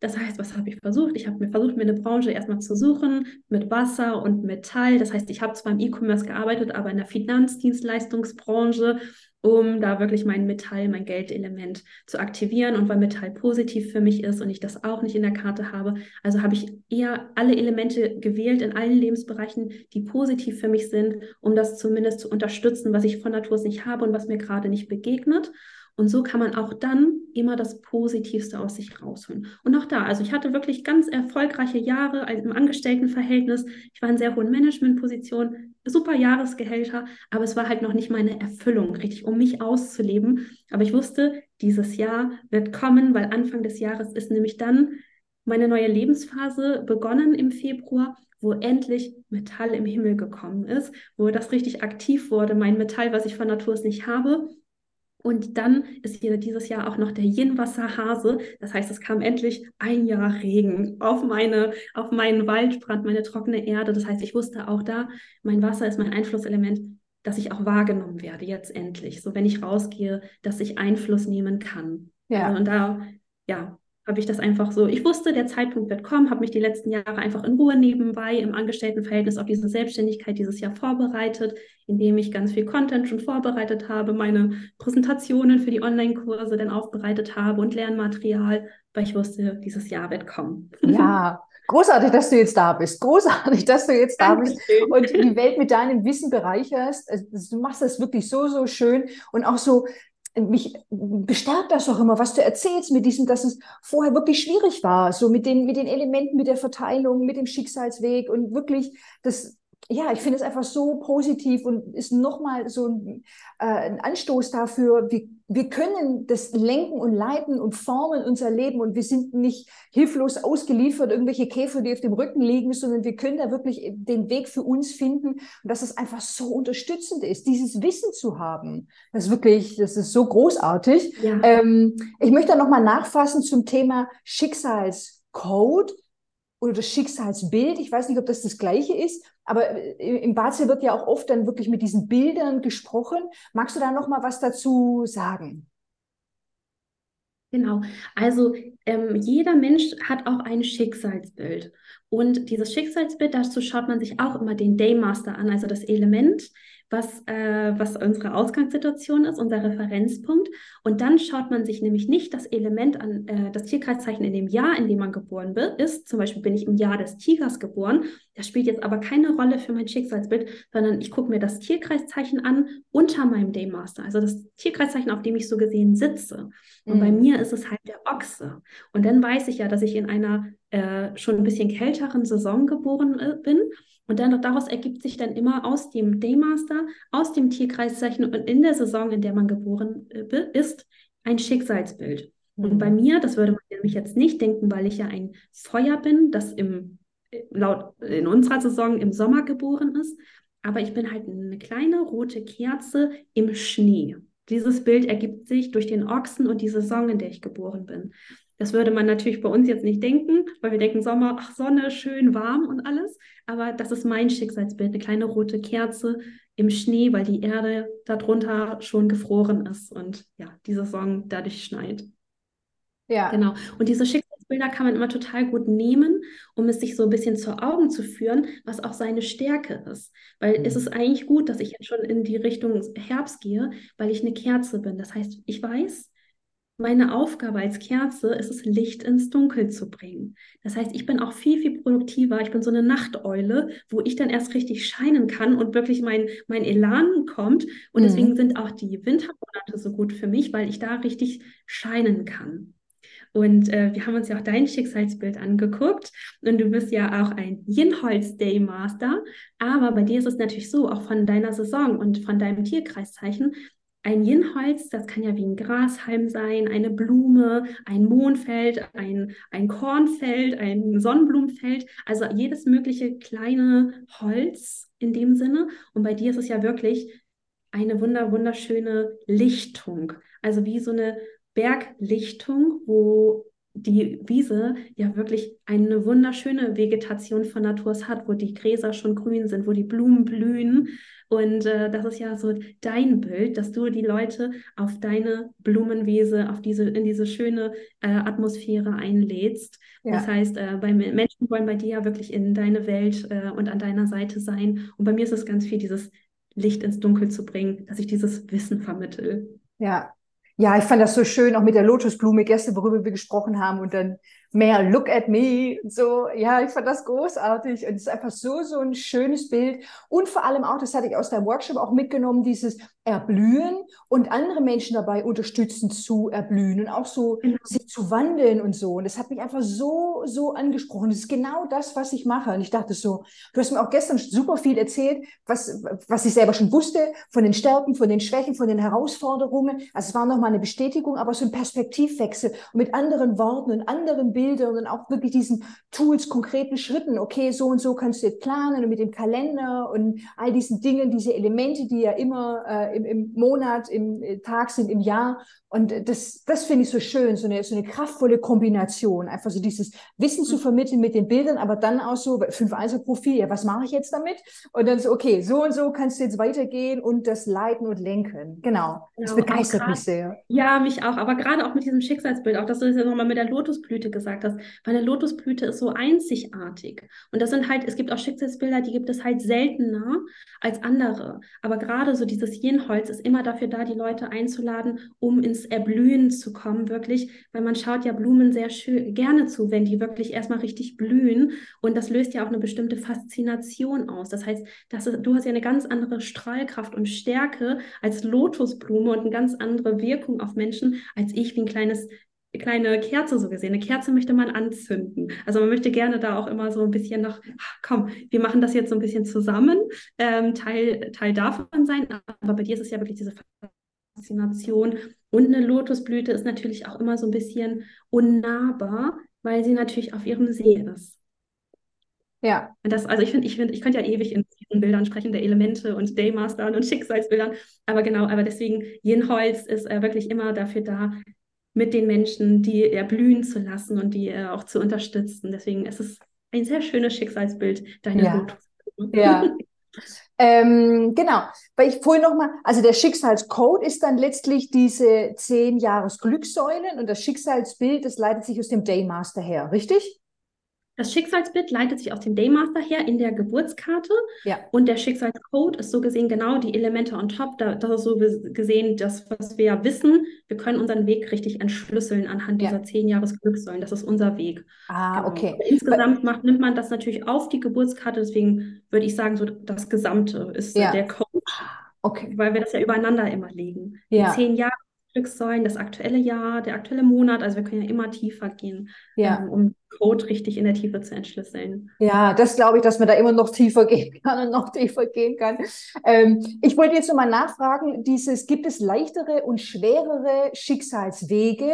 Das heißt, was habe ich versucht? Ich habe mir eine Branche erstmal zu suchen mit Wasser und Metall. Das heißt, ich habe zwar im E-Commerce gearbeitet, aber in der Finanzdienstleistungsbranche, um da wirklich mein Metall, mein Geldelement zu aktivieren. Und weil Metall positiv für mich ist und ich das auch nicht in der Karte habe, also habe ich eher alle Elemente gewählt in allen Lebensbereichen, die positiv für mich sind, um das zumindest zu unterstützen, was ich von Natur aus nicht habe und was mir gerade nicht begegnet. Und so kann man auch dann immer das Positivste aus sich rausholen. Und auch da, also ich hatte wirklich ganz erfolgreiche Jahre im Angestelltenverhältnis. Ich war in sehr hohen Managementpositionen, super Jahresgehälter, aber es war halt noch nicht meine Erfüllung, richtig, um mich auszuleben. Aber ich wusste, dieses Jahr wird kommen, weil Anfang des Jahres ist nämlich dann meine neue Lebensphase begonnen im Februar, wo endlich Metall im Himmel gekommen ist, wo das richtig aktiv wurde, mein Metall, was ich von Natur aus nicht habe. Und dann ist hier dieses Jahr auch noch der Yin Wasser-Hase. Das heißt, es kam endlich ein Jahr Regen auf meinen Waldbrand, meine trockene Erde. Das heißt, ich wusste auch da, mein Wasser ist mein Einflusselement, dass ich auch wahrgenommen werde, jetzt endlich. So, wenn ich rausgehe, dass ich Einfluss nehmen kann. Ja. Also, und da, habe ich das einfach so, ich wusste, der Zeitpunkt wird kommen, habe mich die letzten Jahre einfach in Ruhe nebenbei im Angestelltenverhältnis auf diese Selbstständigkeit dieses Jahr vorbereitet, indem ich ganz viel Content schon vorbereitet habe, meine Präsentationen für die Online-Kurse dann aufbereitet habe und Lernmaterial, weil ich wusste, dieses Jahr wird kommen. Ja, großartig, dass du jetzt da bist. Großartig, dass du jetzt da bist und die Welt mit deinem Wissen bereicherst. Also, du machst das wirklich so, so schön und auch so, mich bestärkt das auch immer, was du erzählst mit diesem, dass es vorher wirklich schwierig war, so mit den Elementen, mit der Verteilung, mit dem Schicksalsweg und wirklich das, ja, ich finde es einfach so positiv und ist nochmal so ein Anstoß dafür, wir können das lenken und leiten und formen unser Leben und wir sind nicht hilflos ausgeliefert, irgendwelche Käfer, die auf dem Rücken liegen, sondern wir können da wirklich den Weg für uns finden und dass es einfach so unterstützend ist, dieses Wissen zu haben. Das ist so großartig. Ja. Ich möchte da nochmal nachfassen zum Thema Schicksalscode oder das Schicksalsbild. Ich weiß nicht, ob das Gleiche ist. Aber im Bazi wird ja auch oft dann wirklich mit diesen Bildern gesprochen. Magst du da noch mal was dazu sagen? Genau. Also jeder Mensch hat auch ein Schicksalsbild. Und dieses Schicksalsbild, dazu schaut man sich auch immer den Daymaster an, also das Element, was unsere Ausgangssituation ist, unser Referenzpunkt. Und dann schaut man sich nämlich nicht das Element an, das Tierkreiszeichen in dem Jahr, in dem man geboren ist. Zum Beispiel bin ich im Jahr des Tigers geboren. Das spielt jetzt aber keine Rolle für mein Schicksalsbild, sondern ich gucke mir das Tierkreiszeichen an unter meinem Daymaster. Also das Tierkreiszeichen, auf dem ich so gesehen sitze. Und bei mir ist es halt der Ochse. Und dann weiß ich ja, dass ich in einer schon ein bisschen kälteren Saison geboren bin. Und dann daraus ergibt sich dann immer aus dem Daymaster, aus dem Tierkreiszeichen und in der Saison, in der man geboren ist, ein Schicksalsbild. Und bei mir, das würde man nämlich jetzt nicht denken, weil ich ja ein Feuer bin, das in unserer Saison im Sommer geboren ist. Aber ich bin halt eine kleine rote Kerze im Schnee. Dieses Bild ergibt sich durch den Ochsen und die Saison, in der ich geboren bin. Das würde man natürlich bei uns jetzt nicht denken, weil wir denken Sommer, ach Sonne, schön warm und alles. Aber das ist mein Schicksalsbild, eine kleine rote Kerze im Schnee, weil die Erde darunter schon gefroren ist und ja, die Saison dadurch schneit. Ja. Genau. Und diese Schicksalsbilder kann man immer total gut nehmen, um es sich so ein bisschen vor Augen zu führen, was auch seine Stärke ist. Weil es ist eigentlich gut, dass ich jetzt schon in die Richtung Herbst gehe, weil ich eine Kerze bin. Das heißt, ich weiß, meine Aufgabe als Kerze ist es, Licht ins Dunkel zu bringen. Das heißt, ich bin auch viel, viel produktiver. Ich bin so eine Nachteule, wo ich dann erst richtig scheinen kann und wirklich mein Elan kommt. Und deswegen sind auch die Wintermonate so gut für mich, weil ich da richtig scheinen kann. Und wir haben uns ja auch dein Schicksalsbild angeguckt und du bist ja auch ein Yin-Holz-Daymaster, aber bei dir ist es natürlich so, auch von deiner Saison und von deinem Tierkreiszeichen, ein Yin-Holz, das kann ja wie ein Grashalm sein, eine Blume, ein Mohnfeld, ein Kornfeld, ein Sonnenblumenfeld, also jedes mögliche kleine Holz in dem Sinne. Und bei dir ist es ja wirklich eine wunderschöne Lichtung, also wie so eine Berglichtung, wo die Wiese ja wirklich eine wunderschöne Vegetation von Natur hat, wo die Gräser schon grün sind, wo die Blumen blühen. Und das ist ja so dein Bild, dass du die Leute auf deine Blumenwiese, in diese schöne Atmosphäre einlädst. Ja. Das heißt, Menschen wollen bei dir ja wirklich in deine Welt und an deiner Seite sein. Und bei mir ist es ganz viel, dieses Licht ins Dunkel zu bringen, dass ich dieses Wissen vermittle. Ja. Ja, ich fand das so schön, auch mit der Lotusblume gestern, worüber wir gesprochen haben und dann mehr Look at me und so. Ja, ich fand das großartig und es ist einfach so ein schönes Bild und vor allem auch, das hatte ich aus deinem Workshop auch mitgenommen, dieses Erblühen und andere Menschen dabei unterstützen zu erblühen und auch so sich zu wandeln und so. Und das hat mich einfach so angesprochen. Das ist genau das, was ich mache. Und ich dachte so, du hast mir auch gestern super viel erzählt, was ich selber schon wusste, von den Stärken, von den Schwächen, von den Herausforderungen. Also es war nochmal eine Bestätigung, aber so ein Perspektivwechsel und mit anderen Worten und anderen Bildern und auch wirklich diesen Tools, konkreten Schritten. Okay, so und so kannst du jetzt planen und mit dem Kalender und all diesen Dingen, diese Elemente, die ja immer im Monat, im Tag sind, im Jahr. Und das finde ich so schön, so eine kraftvolle Kombination. Einfach so dieses Wissen zu vermitteln mit den Bildern, aber dann auch so 5-1-Profil, ja, was mache ich jetzt damit? Und dann so, okay, so und so kannst du jetzt weitergehen und das leiten und lenken. Genau. Das begeistert mich sehr. Ja, mich auch. Aber gerade auch mit diesem Schicksalsbild, auch dass du das jetzt nochmal mit der Lotusblüte gesagt hast, weil eine Lotusblüte ist so einzigartig. Und das sind halt, es gibt auch Schicksalsbilder, die gibt es halt seltener als andere. Aber gerade so dieses Yin-Holz ist immer dafür da, die Leute einzuladen, um ins Erblühen zu kommen, wirklich, weil man schaut ja Blumen sehr schön gerne zu, wenn die wirklich erstmal richtig blühen und das löst ja auch eine bestimmte Faszination aus. Das heißt, du hast ja eine ganz andere Strahlkraft und Stärke als Lotusblume und eine ganz andere Wirkung auf Menschen, als ich wie eine kleine Kerze so gesehen. Eine Kerze möchte man anzünden. Also man möchte gerne da auch immer so ein bisschen noch, komm, wir machen das jetzt so ein bisschen zusammen, Teil davon sein, aber bei dir ist es ja wirklich diese Faszination. Und eine Lotusblüte ist natürlich auch immer so ein bisschen unnahbar, weil sie natürlich auf ihrem See ist. Ja. Und das, also ich könnte ja ewig in diesen Bildern sprechen, der Elemente und Daymastern und Schicksalsbildern, aber genau, aber deswegen Yin-Holz ist wirklich immer dafür da, mit den Menschen, die erblühen zu lassen und die auch zu unterstützen. Deswegen ist es ein sehr schönes Schicksalsbild deiner Lotusblüte. Ja. Genau, weil ich vorhin nochmal, also der Schicksalscode ist dann letztlich diese 10 Jahres Glückssäulen und das Schicksalsbild, das leitet sich aus dem Daymaster her, richtig? Das Schicksalsbild leitet sich aus dem Daymaster her in der Geburtskarte, ja, und der Schicksalscode ist so gesehen genau die Elemente on top. Das ist so gesehen das, was wir ja wissen. Wir können unseren Weg richtig entschlüsseln anhand dieser 10 Jahres Glückssäulen. Das ist unser Weg. Ah, genau. Okay. Aber insgesamt nimmt man das natürlich auf die Geburtskarte, deswegen würde ich sagen, so das Gesamte ist der Code. Okay. Weil wir das ja übereinander immer legen. Ja. 10 Jahre Glückssäulen, das aktuelle Jahr, der aktuelle Monat, also wir können ja immer tiefer gehen, um Code richtig in der Tiefe zu entschlüsseln. Ja, das glaube ich, dass man da immer noch tiefer gehen kann und noch tiefer gehen kann. Ich wollte jetzt nochmal nachfragen, gibt es leichtere und schwerere Schicksalswege?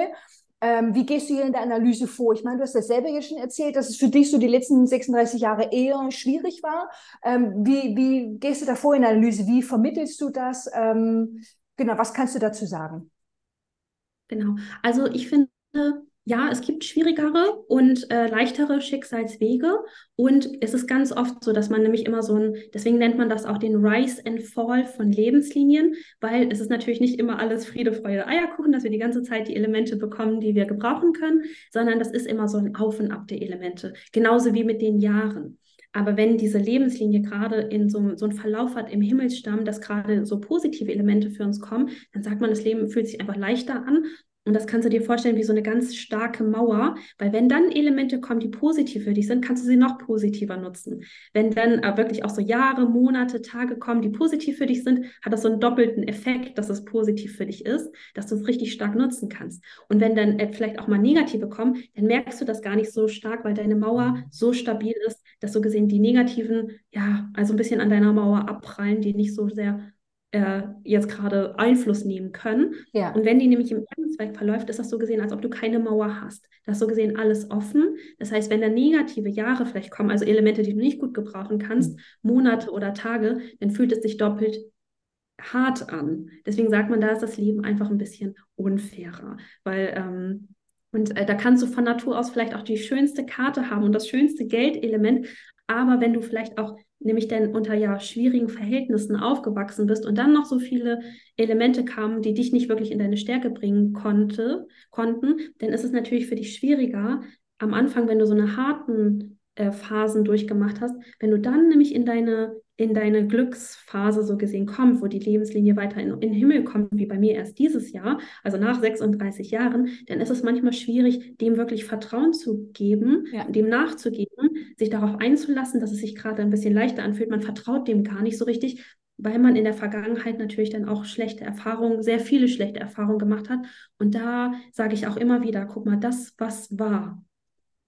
Wie gehst du hier in der Analyse vor? Ich meine, du hast das selber ja schon erzählt, dass es für dich so die letzten 36 Jahre eher schwierig war. Wie gehst du da vor in der Analyse? Wie vermittelst du das? Genau, was kannst du dazu sagen? Genau, also ich finde, ja, es gibt schwierigere und leichtere Schicksalswege und es ist ganz oft so, dass man nämlich immer deswegen nennt man das auch den Rise and Fall von Lebenslinien, weil es ist natürlich nicht immer alles Friede, Freude, Eierkuchen, dass wir die ganze Zeit die Elemente bekommen, die wir gebrauchen können, sondern das ist immer so ein Auf und Ab der Elemente, genauso wie mit den Jahren. Aber wenn diese Lebenslinie gerade in so einen Verlauf hat im Himmelsstamm, dass gerade so positive Elemente für uns kommen, dann sagt man, das Leben fühlt sich einfach leichter an. Und das kannst du dir vorstellen wie so eine ganz starke Mauer, weil wenn dann Elemente kommen, die positiv für dich sind, kannst du sie noch positiver nutzen. Wenn dann wirklich auch so Jahre, Monate, Tage kommen, die positiv für dich sind, hat das so einen doppelten Effekt, dass es positiv für dich ist, dass du es richtig stark nutzen kannst. Und wenn dann vielleicht auch mal negative kommen, dann merkst du das gar nicht so stark, weil deine Mauer so stabil ist, dass so gesehen die negativen, ja, also ein bisschen an deiner Mauer abprallen, die nicht so sehr jetzt gerade Einfluss nehmen können. Ja. Und wenn die nämlich im Erdenzweig verläuft, ist das so gesehen, als ob du keine Mauer hast. Das ist so gesehen alles offen. Das heißt, wenn da negative Jahre vielleicht kommen, also Elemente, die du nicht gut gebrauchen kannst, Monate oder Tage, dann fühlt es sich doppelt hart an. Deswegen sagt man, da ist das Leben einfach ein bisschen unfairer. Weil, da kannst du von Natur aus vielleicht auch die schönste Karte haben und das schönste Geldelement, aber wenn du vielleicht auch nämlich dann unter schwierigen Verhältnissen aufgewachsen bist und dann noch so viele Elemente kamen, die dich nicht wirklich in deine Stärke bringen konnten, dann ist es natürlich für dich schwieriger, am Anfang, wenn du so eine harten Phasen durchgemacht hast, wenn du dann nämlich in deine Glücksphase so gesehen kommst, wo die Lebenslinie weiter in den Himmel kommt, wie bei mir erst dieses Jahr, also nach 36 Jahren, dann ist es manchmal schwierig, dem wirklich Vertrauen zu geben, dem nachzugeben, sich darauf einzulassen, dass es sich gerade ein bisschen leichter anfühlt. Man vertraut dem gar nicht so richtig, weil man in der Vergangenheit natürlich dann auch sehr viele schlechte Erfahrungen gemacht hat. Und da sage ich auch immer wieder, guck mal, das, was war,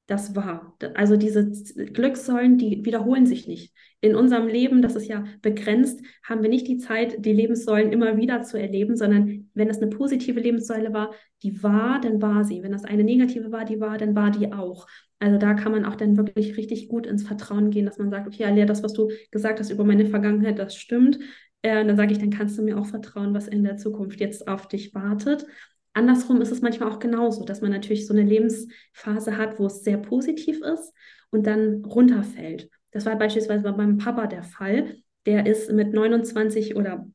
das war. Also diese Glückssäulen, die wiederholen sich nicht. In unserem Leben, das ist ja begrenzt, haben wir nicht die Zeit, die Lebenssäulen immer wieder zu erleben, sondern wenn das eine positive Lebenssäule war, die war, dann war sie. Wenn das eine negative war, dann war die auch. Also da kann man auch dann wirklich richtig gut ins Vertrauen gehen, dass man sagt, okay, Aleah, das, was du gesagt hast über meine Vergangenheit, das stimmt. Und dann sage ich, dann kannst du mir auch vertrauen, was in der Zukunft jetzt auf dich wartet. Andersrum ist es manchmal auch genauso, dass man natürlich so eine Lebensphase hat, wo es sehr positiv ist und dann runterfällt. Das war beispielsweise bei meinem Papa der Fall. Der ist mit 29 oder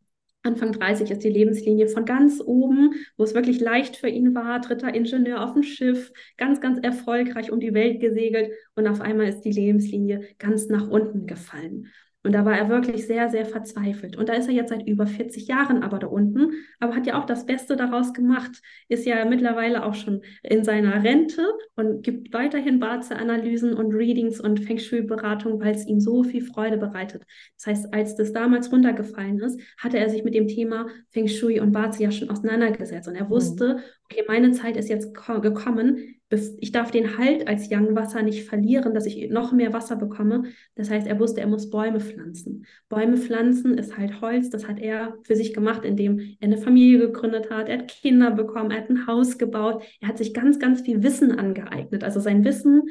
Anfang 30 ist die Lebenslinie von ganz oben, wo es wirklich leicht für ihn war, 3. Ingenieur auf dem Schiff, ganz, ganz erfolgreich um die Welt gesegelt und auf einmal ist die Lebenslinie ganz nach unten gefallen. Und da war er wirklich sehr, sehr verzweifelt. Und da ist er jetzt seit über 40 Jahren aber da unten, aber hat ja auch das Beste daraus gemacht, ist ja mittlerweile auch schon in seiner Rente und gibt weiterhin Bazi-Analysen und Readings und Feng Shui-Beratung, weil es ihm so viel Freude bereitet. Das heißt, als das damals runtergefallen ist, hatte er sich mit dem Thema Feng Shui und Bazi ja schon auseinandergesetzt. Und er wusste, okay, meine Zeit ist jetzt gekommen, ich darf den Halt als Yang Wasser nicht verlieren, dass ich noch mehr Wasser bekomme. Das heißt, er wusste, er muss Bäume pflanzen. Bäume pflanzen ist halt Holz, das hat er für sich gemacht, indem er eine Familie gegründet hat, er hat Kinder bekommen, er hat ein Haus gebaut, er hat sich ganz, ganz viel Wissen angeeignet. Also sein Wissen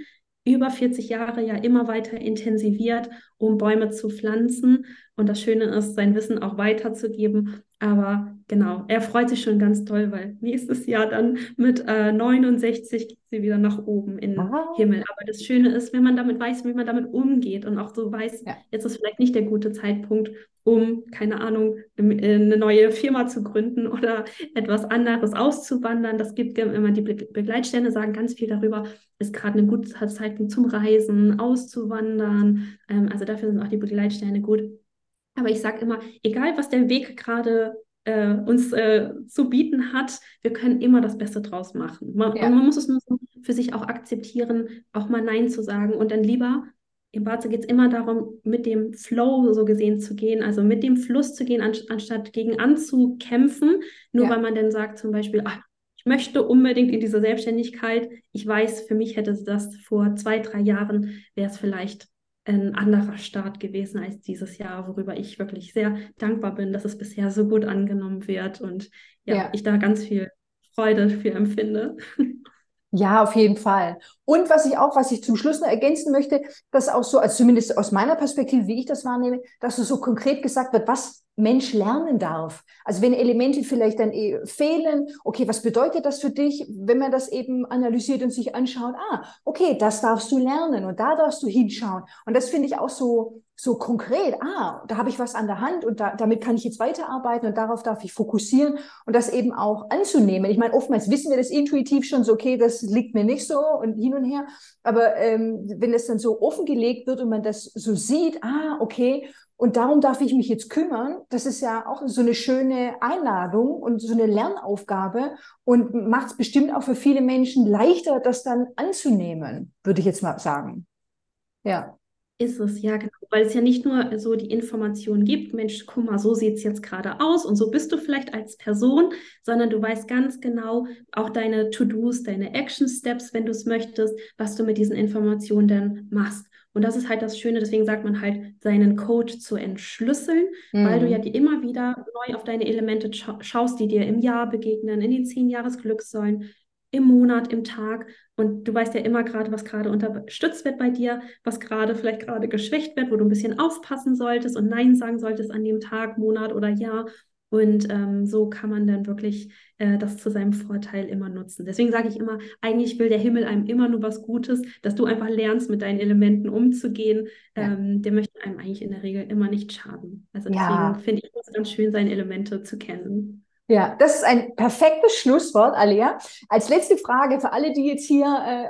über 40 Jahre ja immer weiter intensiviert, um Bäume zu pflanzen. Und das Schöne ist, sein Wissen auch weiterzugeben. Aber genau, er freut sich schon ganz toll, weil nächstes Jahr dann mit 69 geht sie wieder nach oben in den Himmel. Aber das Schöne ist, wenn man damit weiß, wie man damit umgeht und auch so weiß, jetzt ist vielleicht nicht der gute Zeitpunkt, um, keine Ahnung, eine neue Firma zu gründen oder etwas anderes auszuwandern. Das gibt immer die Begleitstände, sagen ganz viel darüber, ist gerade ein guter Zeitpunkt zum Reisen, auszuwandern. Also dafür sind auch die Begleitstände gut. Aber ich sage immer, egal was der Weg gerade uns zu bieten hat, wir können immer das Beste draus machen. Man muss es nur für sich auch akzeptieren, auch mal Nein zu sagen und dann lieber. Im Bazi geht es immer darum, mit dem Flow so gesehen zu gehen, also mit dem Fluss zu gehen, anstatt gegen anzukämpfen, nur weil man dann sagt zum Beispiel, ach, ich möchte unbedingt in diese Selbstständigkeit, ich weiß, für mich hätte das vor 2, 3 Jahren, wäre es vielleicht ein anderer Start gewesen als dieses Jahr, worüber ich wirklich sehr dankbar bin, dass es bisher so gut angenommen wird und ich da ganz viel Freude für empfinde. Ja, auf jeden Fall. Und was ich zum Schluss noch ergänzen möchte, dass auch so, also zumindest aus meiner Perspektive, wie ich das wahrnehme, dass es so konkret gesagt wird, was Mensch lernen darf. Also wenn Elemente vielleicht dann fehlen, okay, was bedeutet das für dich, wenn man das eben analysiert und sich anschaut, okay, das darfst du lernen und da darfst du hinschauen. Und das finde ich auch so konkret, da habe ich was an der Hand und damit kann ich jetzt weiterarbeiten und darauf darf ich fokussieren und das eben auch anzunehmen. Ich meine, oftmals wissen wir das intuitiv schon so, okay, das liegt mir nicht so und hin und her, aber wenn das dann so offengelegt wird und man das so sieht, okay, und darum darf ich mich jetzt kümmern, das ist ja auch so eine schöne Einladung und so eine Lernaufgabe und macht es bestimmt auch für viele Menschen leichter, das dann anzunehmen, würde ich jetzt mal sagen. Ja. Ist es, ja genau, weil es ja nicht nur so die Information gibt, Mensch, guck mal, so sieht es jetzt gerade aus und so bist du vielleicht als Person, sondern du weißt ganz genau auch deine To-Dos, deine Action-Steps, wenn du es möchtest, was du mit diesen Informationen dann machst. Und das ist halt das Schöne, deswegen sagt man halt, seinen Code zu entschlüsseln, weil du ja die immer wieder neu auf deine Elemente schaust, die dir im Jahr begegnen, in den 10-Jahres-Glückssäulen, im Monat, im Tag. Und du weißt ja immer gerade, was gerade unterstützt wird bei dir, was gerade vielleicht gerade geschwächt wird, wo du ein bisschen aufpassen solltest und Nein sagen solltest an dem Tag, Monat oder Jahr. Und so kann man dann wirklich das zu seinem Vorteil immer nutzen. Deswegen sage ich immer, eigentlich will der Himmel einem immer nur was Gutes, dass du einfach lernst, mit deinen Elementen umzugehen. Der möchte einem eigentlich in der Regel immer nicht schaden. Also deswegen finde ich es ganz schön, seine Elemente zu kennen. Ja, das ist ein perfektes Schlusswort, Aleah. Als letzte Frage für alle, die jetzt hier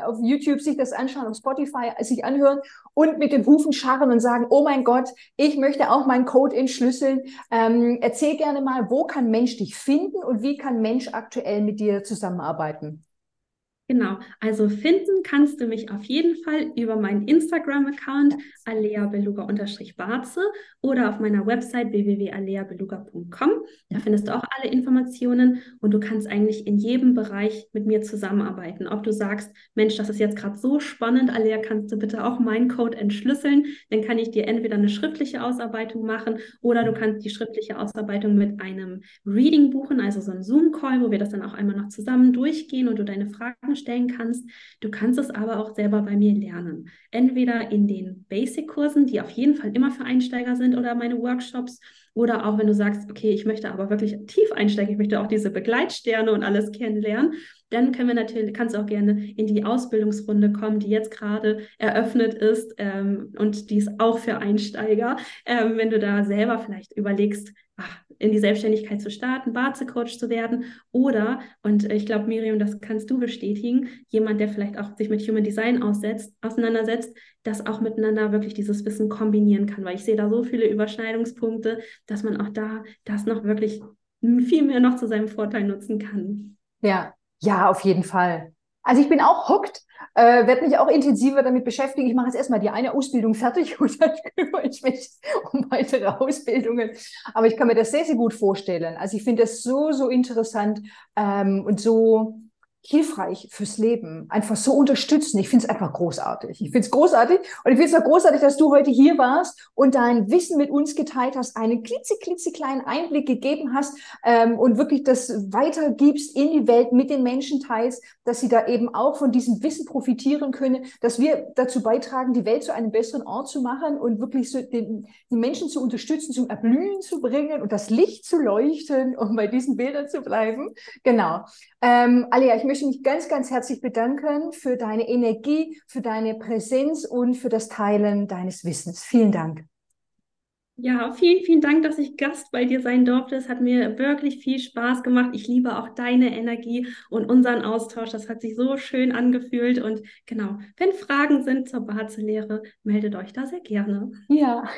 auf YouTube sich das anschauen, auf Spotify sich anhören und mit den Hufen scharren und sagen, oh mein Gott, ich möchte auch meinen Code entschlüsseln. Erzähl gerne mal, wo kann Mensch dich finden und wie kann Mensch aktuell mit dir zusammenarbeiten? Genau, also finden kannst du mich auf jeden Fall über meinen Instagram-Account @aleahbeluga_barze oder auf meiner Website www.aleahbeluga.com. Da findest du auch alle Informationen und du kannst eigentlich in jedem Bereich mit mir zusammenarbeiten. Ob du sagst, Mensch, das ist jetzt gerade so spannend, Aleah, kannst du bitte auch meinen Code entschlüsseln? Dann kann ich dir entweder eine schriftliche Ausarbeitung machen oder du kannst die schriftliche Ausarbeitung mit einem Reading buchen, also so einem Zoom-Call, wo wir das dann auch einmal noch zusammen durchgehen und du deine Fragen stellen kannst. Du kannst es aber auch selber bei mir lernen. Entweder in den Basic-Kursen, die auf jeden Fall immer für Einsteiger sind oder meine Workshops oder auch wenn du sagst, okay, ich möchte aber wirklich tief einsteigen, ich möchte auch diese Begleitsterne und alles kennenlernen, dann kannst du auch gerne in die Ausbildungsrunde kommen, die jetzt gerade eröffnet ist und die ist auch für Einsteiger. Wenn du da selber vielleicht überlegst, in die Selbstständigkeit zu starten, Bazi-Coach zu werden oder, und ich glaube, Miriam, das kannst du bestätigen, jemand, der vielleicht auch sich mit Human Design auseinandersetzt, das auch miteinander wirklich dieses Wissen kombinieren kann, weil ich sehe da so viele Überschneidungspunkte, dass man auch da das noch wirklich viel mehr noch zu seinem Vorteil nutzen kann. Ja, auf jeden Fall. Also ich bin auch hooked, werde mich auch intensiver damit beschäftigen. Ich mache jetzt erstmal die eine Ausbildung fertig und dann kümmere ich mich um weitere Ausbildungen. Aber ich kann mir das sehr, sehr gut vorstellen. Also ich finde das so interessant und so hilfreich fürs Leben, einfach so unterstützen. Ich finde es einfach großartig. Ich finde es großartig und ich finde es auch großartig, dass du heute hier warst und dein Wissen mit uns geteilt hast, einen klitzeklitzekleinen Einblick gegeben hast und wirklich das weitergibst in die Welt, mit den Menschen teilst, dass sie da eben auch von diesem Wissen profitieren können, dass wir dazu beitragen, die Welt zu einem besseren Ort zu machen und wirklich so die Menschen zu unterstützen, zum Erblühen zu bringen und das Licht zu leuchten, um bei diesen Bildern zu bleiben. Genau. Aleah, ich möchte mich ganz, ganz herzlich bedanken für deine Energie, für deine Präsenz und für das Teilen deines Wissens. Vielen Dank. Ja, vielen, vielen Dank, dass ich Gast bei dir sein durfte. Es hat mir wirklich viel Spaß gemacht. Ich liebe auch deine Energie und unseren Austausch. Das hat sich so schön angefühlt. Und genau, wenn Fragen sind zur Bazi-Lehre, meldet euch da sehr gerne. Ja.